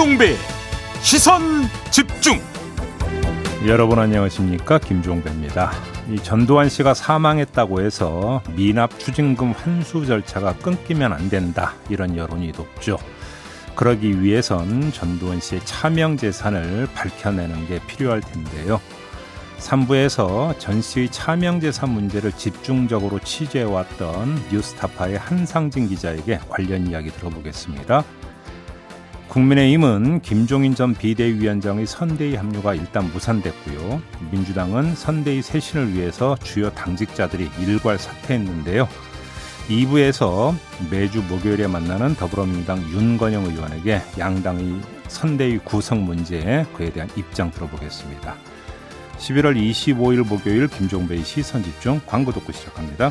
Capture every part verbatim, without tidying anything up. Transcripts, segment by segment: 김종배 시선집중. 여러분 안녕하십니까, 김종배입니다. 이 전두환 씨가 사망했다고 해서 미납 추징금 환수 절차가 끊기면 안 된다, 이런 여론이 높죠. 그러기 위해선 전두환 씨의 차명 재산을 밝혀내는 게 필요할 텐데요. 삼 부에서 전 씨의 차명 재산 문제를 집중적으로 취재해왔던 뉴스타파의 한상진 기자에게 관련 이야기 들어보겠습니다. 국민의힘은 김종인 전 비대위원장의 선대위 합류가 일단 무산됐고요. 민주당은 선대위 쇄신을 위해서 주요 당직자들이 일괄 사퇴했는데요. 이 부에서 매주 목요일에 만나는 더불어민주당 윤건영 의원에게 양당의 선대위 구성 문제에 그에 대한 입장 들어보겠습니다. 십일월 이십오일 목요일 김종배의 시선집중, 광고 듣고 시작합니다.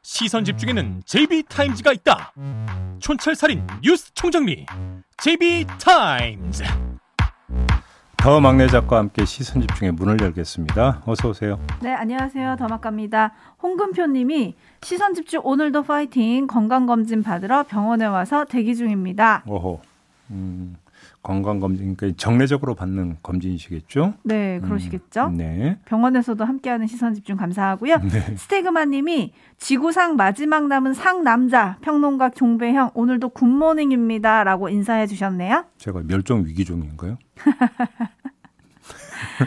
시선집중에는 제이비타임즈가 있다. 촌철살인 뉴스 총정리 제이비타임즈. 더 막내 작가와 함께 시선집중의 문을 열겠습니다. 어서 오세요. 네, 안녕하세요. 더 막갑니다. 홍금표님이 시선집중 오늘도 파이팅, 건강검진 받으러 병원에 와서 대기 중입니다. 오호. 음, 건강검진, 그러니까 정례적으로 받는 검진이시겠죠? 네, 그러시겠죠. 음, 네. 병원에서도 함께하는 시선집중 감사하고요. 네. 스테그마 님이 지구상 마지막 남은 상남자 평론가 종배형 오늘도 굿모닝입니다 라고 인사해 주셨네요. 제가 멸종위기종인가요?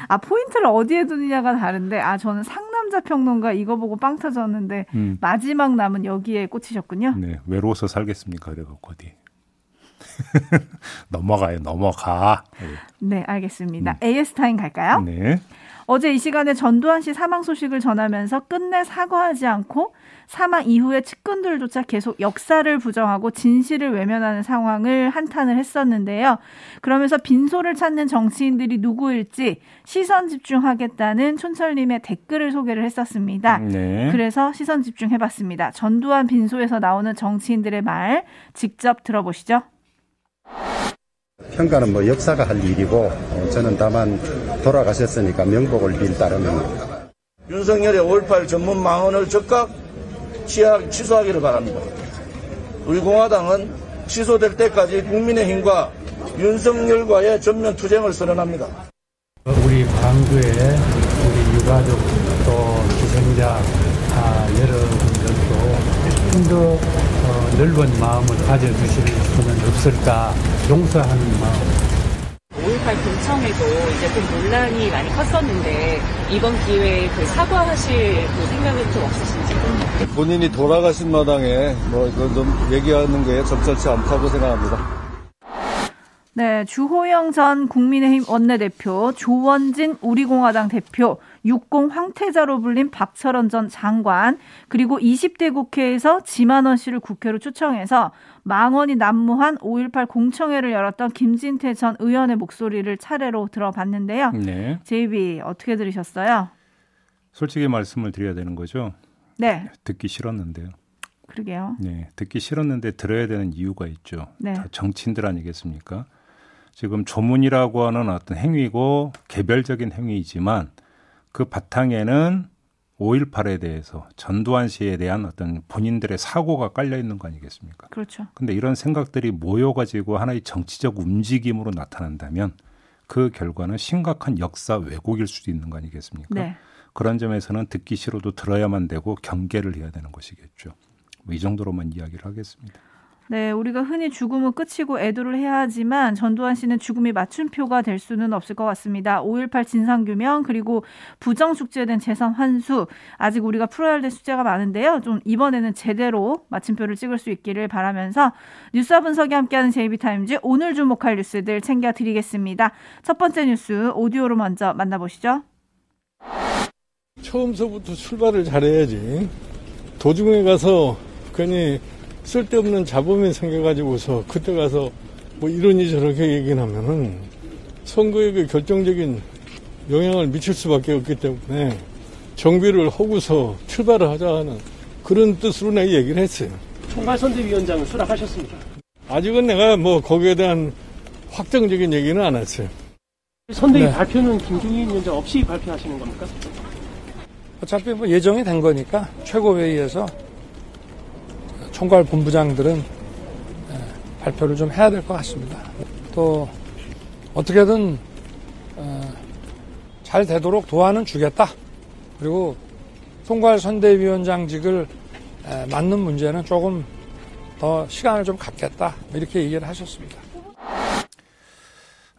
아, 포인트를 어디에 두느냐가 다른데, 아, 저는 상남자 평론가 이거 보고 빵 터졌는데 음. 마지막 남은 여기에 꽂히셨군요. 네, 외로워서 살겠습니까? 그래서 어디. 넘어가요, 넘어가. 네, 알겠습니다. 음. 에이에스 타임 갈까요? 네. 어제 이 시간에 전두환 씨 사망 소식을 전하면서 끝내 사과하지 않고 사망 이후에 측근들조차 계속 역사를 부정하고 진실을 외면하는 상황을 한탄을 했었는데요. 그러면서 빈소를 찾는 정치인들이 누구일지 시선 집중하겠다는 촌철님의 댓글을 소개를 했었습니다. 네. 그래서 시선 집중해봤습니다. 전두환 빈소에서 나오는 정치인들의 말 직접 들어보시죠. 평가는 뭐 역사가 할 일이고, 저는 다만 돌아가셨으니까 명복을 빌 따름입니다. 윤석열의 오일팔 전문 망언을 적극 취소하기를 바랍니다. 우리공화당은 취소될 때까지 국민의힘과 윤석열과의 전면 투쟁을 선언합니다. 우리 광주에 우리 유가족 또 기생자 아, 여러분들도 좀 더 어, 넓은 마음을 가져주실 수는 없을까, 용서하는 마음. 오일팔 금청에도 이제 좀 논란이 많이 컸었는데 이번 기회에 그 사과하실 그 생각은 좀 없으신지. 본인이 돌아가신 마당에 뭐 이거 좀 얘기하는 게 적절치 않다고 생각합니다. 네, 주호영 전 국민의힘 원내대표, 조원진 우리공화당 대표, 육공 황태자로 불린 박철원 전 장관, 그리고 이십 대 국회에서 지만원 씨를 국회로 초청해서 망언이 난무한 오일팔 공청회를 열었던 김진태 전 의원의 목소리를 차례로 들어봤는데요. 네. 제이비, 어떻게 들으셨어요? 솔직히 말씀을 드려야 되는 거죠? 네. 듣기 싫었는데요. 그러게요. 네, 듣기 싫었는데 들어야 되는 이유가 있죠. 네. 다 정치인들 아니겠습니까? 지금 조문이라고 하는 어떤 행위고 개별적인 행위이지만 그 바탕에는 오일팔에 대해서, 전두환 씨에 대한 어떤 본인들의 사고가 깔려 있는 거 아니겠습니까? 그렇죠. 근데 이런 생각들이 모여가지고 하나의 정치적 움직임으로 나타난다면 그 결과는 심각한 역사 왜곡일 수도 있는 거 아니겠습니까? 네. 그런 점에서는 듣기 싫어도 들어야만 되고 경계를 해야 되는 것이겠죠. 뭐 이 정도로만 이야기를 하겠습니다. 네, 우리가 흔히 죽음은 끝이고 애도를 해야 하지만 전두환 씨는 죽음이 맞춤표가 될 수는 없을 것 같습니다. 오일팔 진상규명, 그리고 부정축제된 재산 환수, 아직 우리가 풀어야 될 숙제가 많은데요. 좀 이번에는 제대로 맞춤표를 찍을 수 있기를 바라면서 뉴스와 분석이 함께하는 제이비타임즈, 오늘 주목할 뉴스들 챙겨드리겠습니다. 첫 번째 뉴스, 오디오로 먼저 만나보시죠. 처음서부터 출발을 잘해야지. 도중에 가서 괜히 쓸데없는 자범인 생겨가지고서 그때 가서 뭐 이러니 저렇게 얘기를 하면은 선거에 결정적인 영향을 미칠 수밖에 없기 때문에 정비를 하고서 출발을 하자는 그런 뜻으로 내가 얘기를 했어요. 총괄선대위원장은 수락하셨습니까? 아직은 내가 뭐 거기에 대한 확정적인 얘기는 안 했어요. 선대위 네. 발표는 김종인 위원장 없이 발표하시는 겁니까? 어차피 뭐 예정이 된 거니까 최고회의에서 총괄 본부장들은 발표를 좀 해야 될 것 같습니다. 또 어떻게든 잘 되도록 도와는 주겠다. 그리고 총괄 선대위원장직을 맡는 문제는 조금 더 시간을 좀 갖겠다. 이렇게 얘기를 하셨습니다.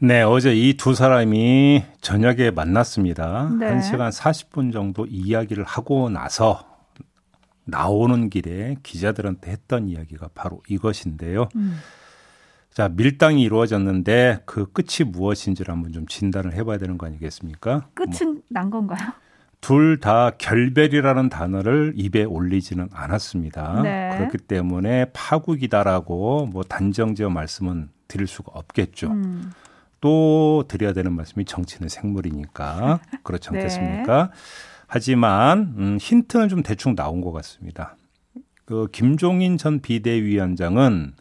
네, 어제 이 두 사람이 저녁에 만났습니다. 네. 한 시간 사십 분 정도 이야기를 하고 나서 나오는 길에 기자들한테 했던 이야기가 바로 이것인데요. 음. 자, 밀당이 이루어졌는데 그 끝이 무엇인지를 한번 좀 진단을 해봐야 되는 거 아니겠습니까? 끝은 뭐, 난 건가요? 둘 다 결별이라는 단어를 입에 올리지는 않았습니다. 네. 그렇기 때문에 파국이다라고 뭐 단정지어 말씀은 드릴 수가 없겠죠. 음. 또 드려야 되는 말씀이 정치는 생물이니까 그렇지 않겠습니까? 네. 하지만 음, 힌트는 좀 대충 나온 것 같습니다. 그 김종인 전 비대위원장은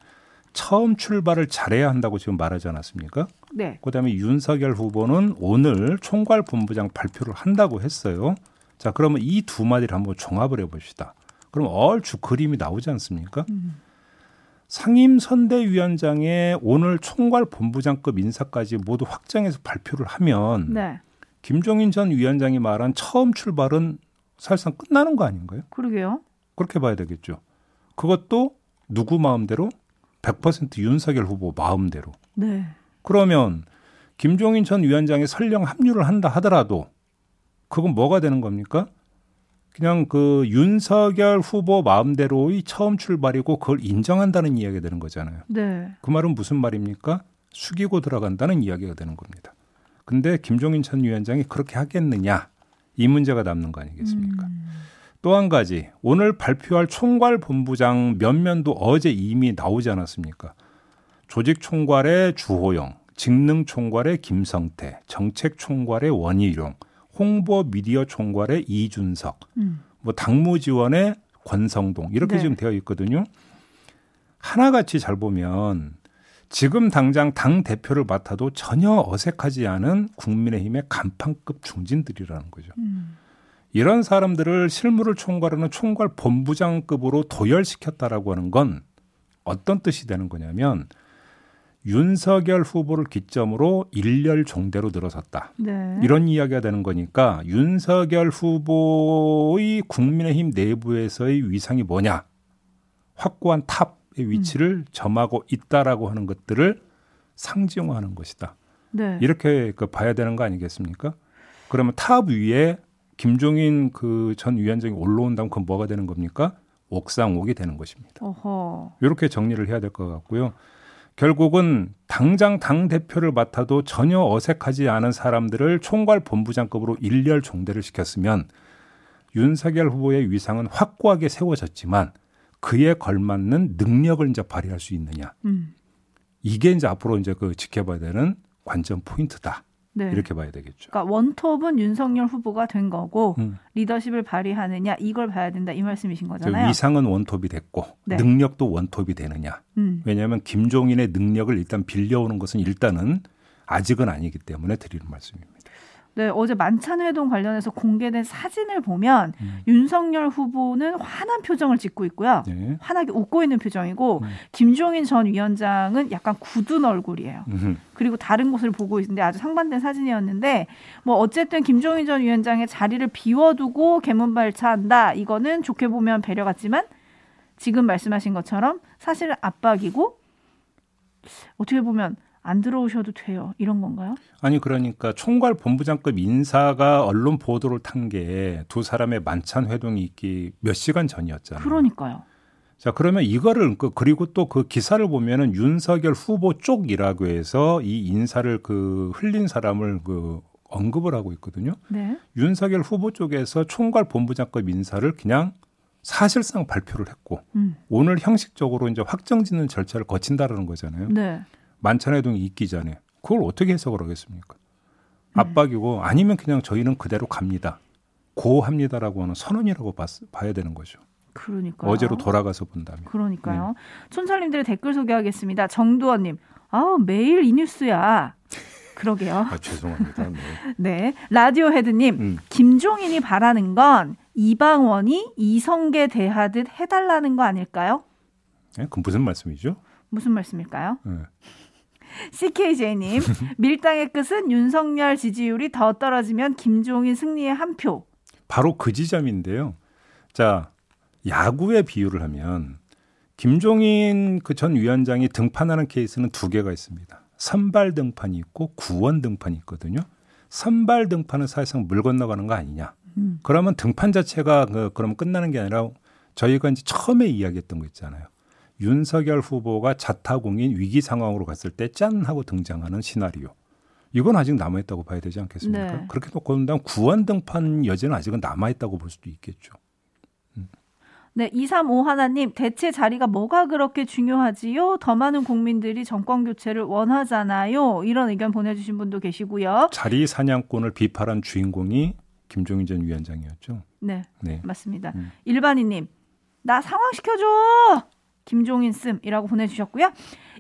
처음 출발을 잘해야 한다고 지금 말하지 않았습니까? 네. 그다음에 윤석열 후보는 오늘 총괄 본부장 발표를 한다고 했어요. 자, 그러면 이 두 마디를 한번 종합을 해봅시다. 그럼 얼추 그림이 나오지 않습니까? 음. 상임선대위원장의 오늘 총괄 본부장급 인사까지 모두 확정해서 발표를 하면 네. 김종인 전 위원장이 말한 처음 출발은 사실상 끝나는 거 아닌가요? 그러게요. 그렇게 봐야 되겠죠. 그것도 누구 마음대로? 백 퍼센트 윤석열 후보 마음대로. 네. 그러면 김종인 전 위원장이 설령 합류를 한다 하더라도 그건 뭐가 되는 겁니까? 그냥 그 윤석열 후보 마음대로의 처음 출발이고 그걸 인정한다는 이야기가 되는 거잖아요. 네. 그 말은 무슨 말입니까? 숙이고 들어간다는 이야기가 되는 겁니다. 근데 김종인 전 위원장이 그렇게 하겠느냐 이 문제가 남는 거 아니겠습니까? 음. 또 한 가지 오늘 발표할 총괄 본부장 면면도 어제 이미 나오지 않았습니까? 조직 총괄의 주호영, 직능 총괄의 김성태, 정책 총괄의 원희룡, 홍보 미디어 총괄의 이준석, 음. 뭐 당무 지원의 권성동 이렇게 네. 지금 되어 있거든요. 하나같이 잘 보면 지금 당장 당 대표를 맡아도 전혀 어색하지 않은 국민의힘의 간판급 중진들이라는 거죠. 음. 이런 사람들을 실무를 총괄하는 총괄 본부장급으로 도열시켰다라고 하는 건 어떤 뜻이 되는 거냐면 윤석열 후보를 기점으로 일렬종대로 늘어섰다. 네. 이런 이야기가 되는 거니까 윤석열 후보의 국민의힘 내부에서의 위상이 뭐냐. 확고한 탑. 위치를 음. 점하고 있다라고 하는 것들을 상징화하는 것이다. 네. 이렇게 그 봐야 되는 거 아니겠습니까? 그러면 탑 위에 김종인 그 전 위원장이 올라온다면 그건 뭐가 되는 겁니까? 옥상옥이 되는 것입니다. 어허. 이렇게 정리를 해야 될 것 같고요. 결국은 당장 당대표를 맡아도 전혀 어색하지 않은 사람들을 총괄 본부장급으로 일렬 종대를 시켰으면 윤석열 후보의 위상은 확고하게 세워졌지만 그에 걸맞는 능력을 이제 발휘할 수 있느냐. 음. 이게 이제 앞으로 이제 그 지켜봐야 되는 관전 포인트다. 네. 이렇게 봐야 되겠죠. 그러니까 원톱은 윤석열 후보가 된 거고 음. 리더십을 발휘하느냐 이걸 봐야 된다 이 말씀이신 거잖아요. 위상은 원톱이 됐고 네. 능력도 원톱이 되느냐. 음. 왜냐하면 김종인의 능력을 일단 빌려오는 것은 일단은 아직은 아니기 때문에 드리는 말씀입니다. 네, 어제 만찬회동 관련해서 공개된 사진을 보면 음. 윤석열 후보는 환한 표정을 짓고 있고요. 네. 환하게 웃고 있는 표정이고 음. 김종인 전 위원장은 약간 굳은 얼굴이에요. 음흠. 그리고 다른 곳을 보고 있는데 아주 상반된 사진이었는데 뭐 어쨌든 김종인 전 위원장의 자리를 비워두고 개문발차한다. 이거는 좋게 보면 배려 같지만 지금 말씀하신 것처럼 사실은 압박이고 어떻게 보면 안 들어오셔도 돼요. 이런 건가요? 아니 그러니까 총괄 본부장급 인사가 언론 보도를 탄 게 두 사람의 만찬 회동이 있기 몇 시간 전이었잖아요. 그러니까요. 자 그러면 이거를 그리고 또 그 기사를 보면은 윤석열 후보 쪽이라고 해서 이 인사를 그 흘린 사람을 그 언급을 하고 있거든요. 네. 윤석열 후보 쪽에서 총괄 본부장급 인사를 그냥 사실상 발표를 했고 음. 오늘 형식적으로 이제 확정짓는 절차를 거친다라는 거잖아요. 네. 만찬회동이 있기 전에 그걸 어떻게 해석을 하겠습니까? 음. 압박이고 아니면 그냥 저희는 그대로 갑니다. 고합니다라고 하는 선언이라고 봤, 봐야 되는 거죠. 그러니까요. 어제로 돌아가서 본다면. 그러니까요. 음. 촌철님들의 댓글 소개하겠습니다. 정두원님. 아 매일 이 뉴스야. 그러게요. 아, 죄송합니다. 뭐. 네. 라디오 헤드님. 음. 김종인이 바라는 건 이방원이 이성계 대하듯 해달라는 거 아닐까요? 네? 그럼 무슨 말씀이죠? 무슨 말씀일까요? 네. 씨케이제이님. 밀당의 끝은 윤석열 지지율이 더 떨어지면 김종인 승리의 한 표. 바로 그 지점인데요. 자, 야구의 비유를 하면 김종인 그 전 위원장이 등판하는 케이스는 두 개가 있습니다. 선발 등판이 있고 구원 등판이 있거든요. 선발 등판은 사실상 물 건너가는 거 아니냐. 음. 그러면 등판 자체가 그, 그러면 끝나는 게 아니라 저희가 이제 처음에 이야기했던 거 있잖아요. 윤석열 후보가 자타공인 위기 상황으로 갔을 때 짠 하고 등장하는 시나리오. 이건 아직 남아있다고 봐야 되지 않겠습니까? 네. 그렇게 놓고 본다면 구원 등판 여지는 아직은 남아있다고 볼 수도 있겠죠. 음. 네, 이삼오일 님 대체 자리가 뭐가 그렇게 중요하지요? 더 많은 국민들이 정권 교체를 원하잖아요. 이런 의견 보내주신 분도 계시고요. 자리 사냥꾼을 비판한 주인공이 김종인 전 위원장이었죠. 네, 네. 맞습니다. 음. 일반인님, 나 상황시켜줘! 김종인 씀이라고 보내주셨고요.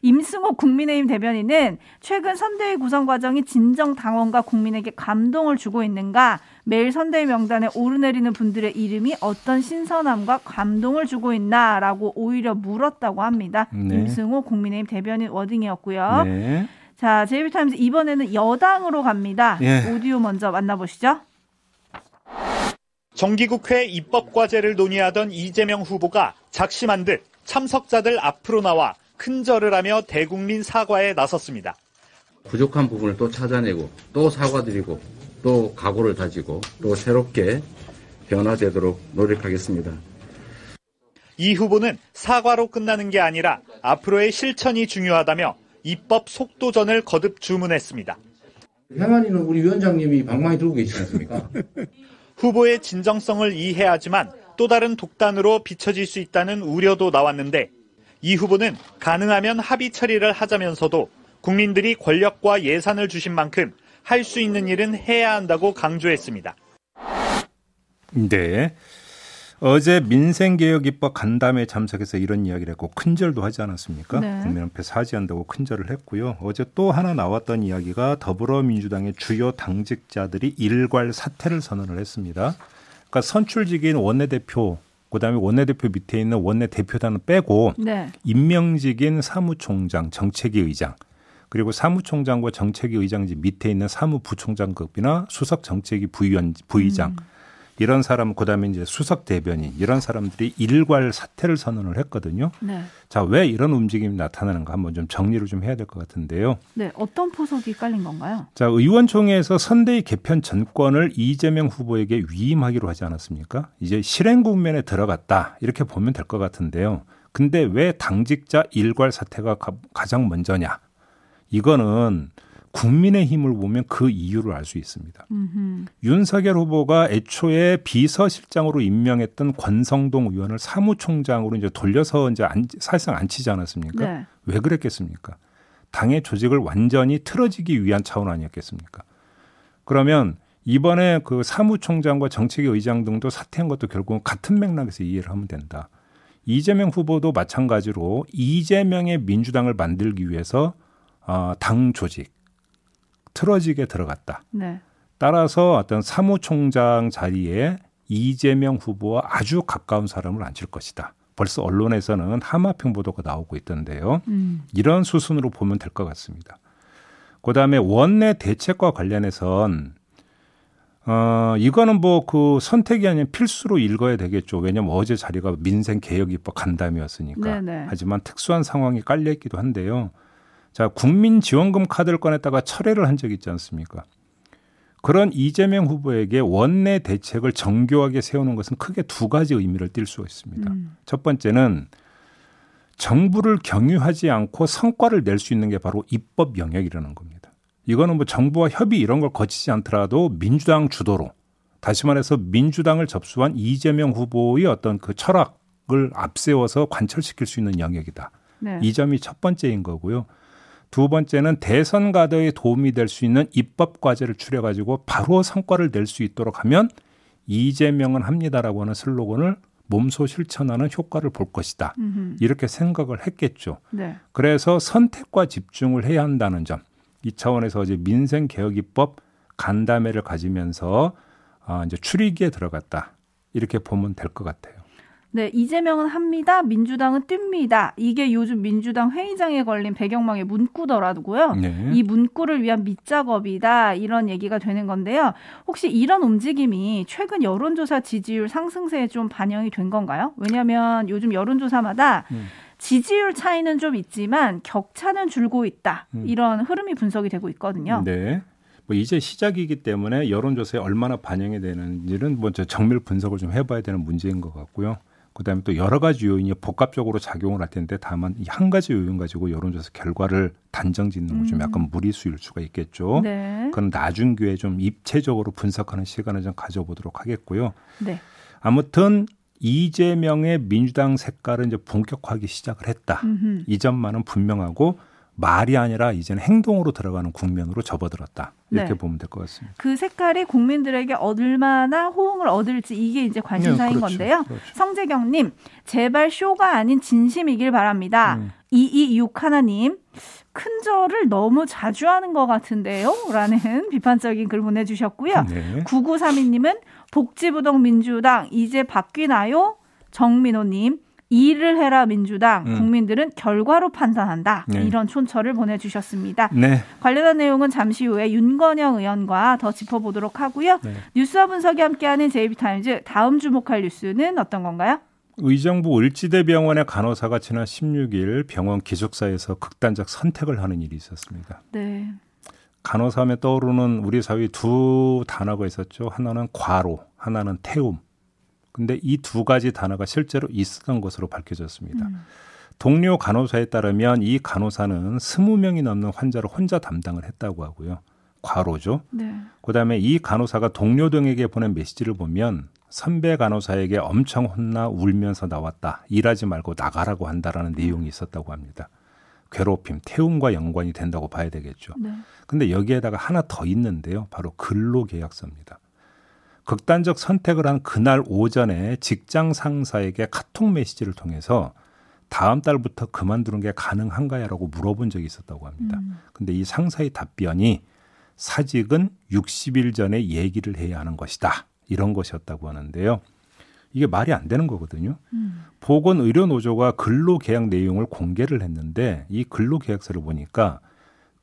임승호 국민의힘 대변인은 최근 선대위 구성 과정이 진정 당원과 국민에게 감동을 주고 있는가? 매일 선대위 명단에 오르내리는 분들의 이름이 어떤 신선함과 감동을 주고 있나라고 오히려 물었다고 합니다. 네. 임승호 국민의힘 대변인 워딩이었고요. 네. 자, 제이비타임즈 이번에는 여당으로 갑니다. 네. 오디오 먼저 만나보시죠. 정기국회 입법과제를 논의하던 이재명 후보가 작심한 듯 참석자들 앞으로 나와 큰절을 하며 대국민 사과에 나섰습니다. 부족한 부분을 또 찾아내고 또 사과드리고 또 각오를 다지고 또 새롭게 변화되도록 노력하겠습니다. 이 후보는 사과로 끝나는 게 아니라 앞으로의 실천이 중요하다며 입법 속도전을 거듭 주문했습니다. 향안이는 우리 위원장님이 방망이 들고 계시지 않습니까? 후보의 진정성을 이해하지만 또 다른 독단으로 비춰질 수 있다는 우려도 나왔는데 이 후보는 가능하면 합의 처리를 하자면서도 국민들이 권력과 예산을 주신 만큼 할 수 있는 일은 해야 한다고 강조했습니다. 네, 어제 민생개혁입법 간담회 참석해서 이런 이야기를 했고 큰절도 하지 않았습니까? 네. 국민 앞에 사죄한다고 큰절을 했고요. 어제 또 하나 나왔던 이야기가 더불어민주당의 주요 당직자들이 일괄 사퇴를 선언을 했습니다. 그러니까 선출직인 원내대표, 그다음에 원내대표 밑에 있는 원내대표단은 빼고 네. 임명직인 사무총장, 정책위 의장, 그리고 사무총장과 정책위 의장직 밑에 있는 사무부총장급이나 수석정책위 부위원, 부의장 음. 이런 사람, 그다음에 이제 수석대변인 이런 사람들이 일괄 사퇴를 선언을 했거든요. 네. 자, 왜 이런 움직임이 나타나는가 한번 좀 정리를 좀 해야 될 것 같은데요. 네, 어떤 포석이 깔린 건가요? 자, 의원총회에서 선대위 개편 전권을 이재명 후보에게 위임하기로 하지 않았습니까? 이제 실행 국면에 들어갔다 이렇게 보면 될 것 같은데요. 근데 왜 당직자 일괄 사퇴가 가, 가장 먼저냐? 이거는 국민의힘을 보면 그 이유를 알 수 있습니다. 음흠. 윤석열 후보가 애초에 비서실장으로 임명했던 권성동 의원을 사무총장으로 이제 돌려서 이제 안, 사실상 앉히지 않았습니까? 네. 왜 그랬겠습니까? 당의 조직을 완전히 틀어지기 위한 차원 아니었겠습니까? 그러면 이번에 그 사무총장과 정책위 의장 등도 사퇴한 것도 결국은 같은 맥락에서 이해를 하면 된다. 이재명 후보도 마찬가지로 이재명의 민주당을 만들기 위해서 어, 당 조직 틀어지게 들어갔다. 네. 따라서 어떤 사무총장 자리에 이재명 후보와 아주 가까운 사람을 앉힐 것이다. 벌써 언론에서는 하마평 보도가 나오고 있던데요. 음. 이런 수순으로 보면 될 것 같습니다. 그다음에 원내 대책과 관련해선 어, 이거는 뭐 그 선택이 아닌 필수로 읽어야 되겠죠. 왜냐하면 어제 자리가 민생개혁입법 간담회였으니까. 네네. 하지만 특수한 상황이 깔려있기도 한데요. 자, 국민지원금 카드를 꺼냈다가 철회를 한 적이 있지 않습니까? 그런 이재명 후보에게 원내 대책을 정교하게 세우는 것은 크게 두 가지 의미를 띌 수 있습니다. 음. 첫 번째는 정부를 경유하지 않고 성과를 낼 수 있는 게 바로 입법 영역이라는 겁니다. 이거는 뭐 정부와 협의 이런 걸 거치지 않더라도 민주당 주도로 다시 말해서 민주당을 접수한 이재명 후보의 어떤 그 철학을 앞세워서 관철시킬 수 있는 영역이다. 네. 이 점이 첫 번째인 거고요. 두 번째는 대선 가도에 도움이 될 수 있는 입법 과제를 추려가지고 바로 성과를 낼 수 있도록 하면 이재명은 합니다라고 하는 슬로건을 몸소 실천하는 효과를 볼 것이다. 음흠. 이렇게 생각을 했겠죠. 네. 그래서 선택과 집중을 해야 한다는 점. 이 차원에서 이제 민생개혁입법 간담회를 가지면서 아, 이제 추리기에 들어갔다. 이렇게 보면 될 것 같아요. 네, 이재명은 합니다. 민주당은 뜹니다. 이게 요즘 민주당 회의장에 걸린 배경망의 문구더라고요. 네. 이 문구를 위한 밑작업이다. 이런 얘기가 되는 건데요. 혹시 이런 움직임이 최근 여론조사 지지율 상승세에 좀 반영이 된 건가요? 왜냐하면 요즘 여론조사마다 음. 지지율 차이는 좀 있지만 격차는 줄고 있다. 음. 이런 흐름이 분석이 되고 있거든요. 네. 뭐 이제 시작이기 때문에 여론조사에 얼마나 반영이 되는지는 먼저 정밀 분석을 좀 해봐야 되는 문제인 것 같고요. 그다음에 또 여러 가지 요인이 복합적으로 작용을 할 텐데 다만 한 가지 요인 가지고 여론조사 결과를 단정짓는 건 좀 음. 약간 무리수일 수가 있겠죠. 네. 그건 나중 기회에 좀 입체적으로 분석하는 시간을 좀 가져보도록 하겠고요. 네. 아무튼 이재명의 민주당 색깔은 이제 본격화하기 시작을 했다. 음흠. 이 점만은 분명하고 말이 아니라 이제는 행동으로 들어가는 국면으로 접어들었다. 이렇게 네. 보면 될 것 같습니다. 그 색깔이 국민들에게 얼마나 호응을 얻을지 이게 이제 관심사인 네, 그렇죠, 건데요. 그렇죠. 성재경님, 제발 쇼가 아닌 진심이길 바랍니다. 음. 이이육 하나님, 큰절을 너무 자주 하는 것 같은데요? 라는 비판적인 글 보내주셨고요. 네. 구구삼이님은 복지부동 민주당 이제 바뀌나요? 정민호님. 일을 해라 민주당, 음. 국민들은 결과로 판단한다. 네. 이런 촌철을 보내주셨습니다. 네. 관련한 내용은 잠시 후에 윤건영 의원과 더 짚어보도록 하고요. 네. 뉴스와 분석이 함께하는 제이비타임즈, 다음 주목할 뉴스는 어떤 건가요? 의정부 을지대병원의 간호사가 지난 십육일 병원 기숙사에서 극단적 선택을 하는 일이 있었습니다. 네. 간호사 하면 떠오르는 우리 사회에 두 단어가 있었죠. 하나는 과로, 하나는 태움. 근데 이 두 가지 단어가 실제로 있었던 것으로 밝혀졌습니다. 음. 동료 간호사에 따르면 이 간호사는 이십 명이 넘는 환자를 혼자 담당을 했다고 하고요. 과로죠. 네. 그다음에 이 간호사가 동료 등에게 보낸 메시지를 보면 선배 간호사에게 엄청 혼나 울면서 나왔다. 일하지 말고 나가라고 한다라는 음. 내용이 있었다고 합니다. 괴롭힘, 태움과 연관이 된다고 봐야 되겠죠. 네. 근데 여기에다가 하나 더 있는데요. 바로 근로계약서입니다. 극단적 선택을 한 그날 오전에 직장 상사에게 카톡 메시지를 통해서 다음 달부터 그만두는 게 가능한가요라고 물어본 적이 있었다고 합니다. 그런데 음. 이 상사의 답변이 사직은 육십 일 전에 얘기를 해야 하는 것이다. 이런 것이었다고 하는데요. 이게 말이 안 되는 거거든요. 음. 보건의료노조가 근로계약 내용을 공개를 했는데 이 근로계약서를 보니까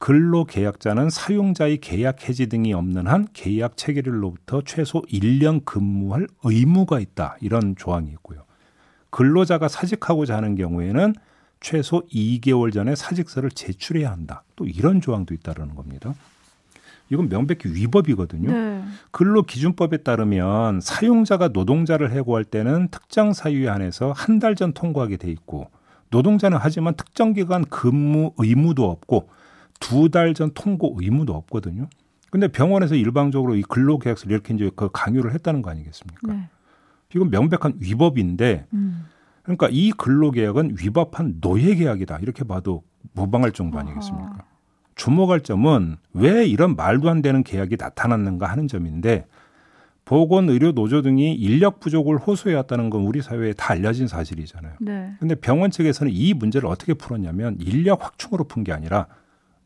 근로계약자는 사용자의 계약 해지 등이 없는 한 계약 체결일로부터 최소 일 년 근무할 의무가 있다. 이런 조항이 있고요. 근로자가 사직하고자 하는 경우에는 최소 이 개월 전에 사직서를 제출해야 한다. 또 이런 조항도 있다는 겁니다. 이건 명백히 위법이거든요. 네. 근로기준법에 따르면 사용자가 노동자를 해고할 때는 특정 사유에 한해서 한 달 전 통보하게 돼 있고 노동자는 하지만 특정 기간 근무 의무도 없고 두 달 전 통고 의무도 없거든요. 근데 병원에서 일방적으로 이 근로계약서를 이렇게 이제 그 강요를 했다는 거 아니겠습니까? 네. 이건 명백한 위법인데, 음. 그러니까 이 근로계약은 위법한 노예계약이다. 이렇게 봐도 무방할 정도 아니겠습니까? 아하. 주목할 점은 왜 이런 말도 안 되는 계약이 나타났는가 하는 점인데, 보건의료노조 등이 인력 부족을 호소해왔다는 건 우리 사회에 다 알려진 사실이잖아요. 네. 근데 병원 측에서는 이 문제를 어떻게 풀었냐면 인력 확충으로 푼 게 아니라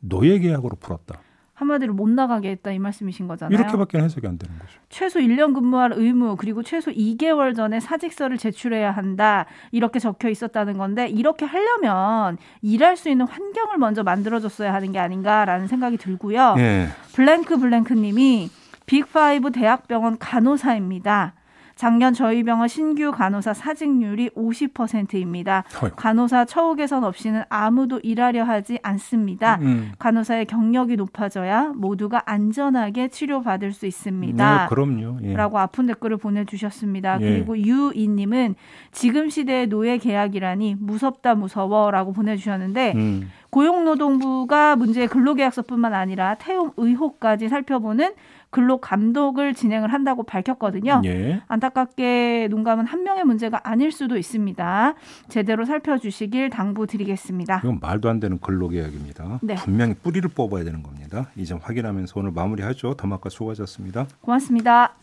노예계약으로 풀었다. 한마디로 못 나가게 했다 이 말씀이신 거잖아요. 이렇게밖에 해석이 안 되는 거죠. 최소 일 년 근무할 의무 그리고 최소 이 개월 전에 사직서를 제출해야 한다. 이렇게 적혀 있었다는 건데 이렇게 하려면 일할 수 있는 환경을 먼저 만들어줬어야 하는 게 아닌가라는 생각이 들고요. 네. 블랭크 블랭크님이 빅 파이브 대학병원 간호사입니다. 작년 저희 병원 신규 간호사 사직률이 오십 퍼센트입니다. 어휴. 간호사 처우 개선 없이는 아무도 일하려 하지 않습니다. 음. 간호사의 경력이 높아져야 모두가 안전하게 치료받을 수 있습니다. 네, 그럼요. 예. 라고 아픈 댓글을 보내주셨습니다. 예. 그리고 유이님은 지금 시대의 노예 계약이라니 무섭다 무서워라고 보내주셨는데 음. 고용노동부가 문제의 근로계약서뿐만 아니라 태움 의혹까지 살펴보는 근로감독을 진행을 한다고 밝혔거든요. 예. 안타깝게 농감은 한 명의 문제가 아닐 수도 있습니다. 제대로 살펴주시길 당부드리겠습니다. 이건 말도 안 되는 근로계약입니다. 네. 분명히 뿌리를 뽑아야 되는 겁니다. 이 점 확인하면서 오늘 마무리하죠. 더마카 수고하셨습니다. 고맙습니다.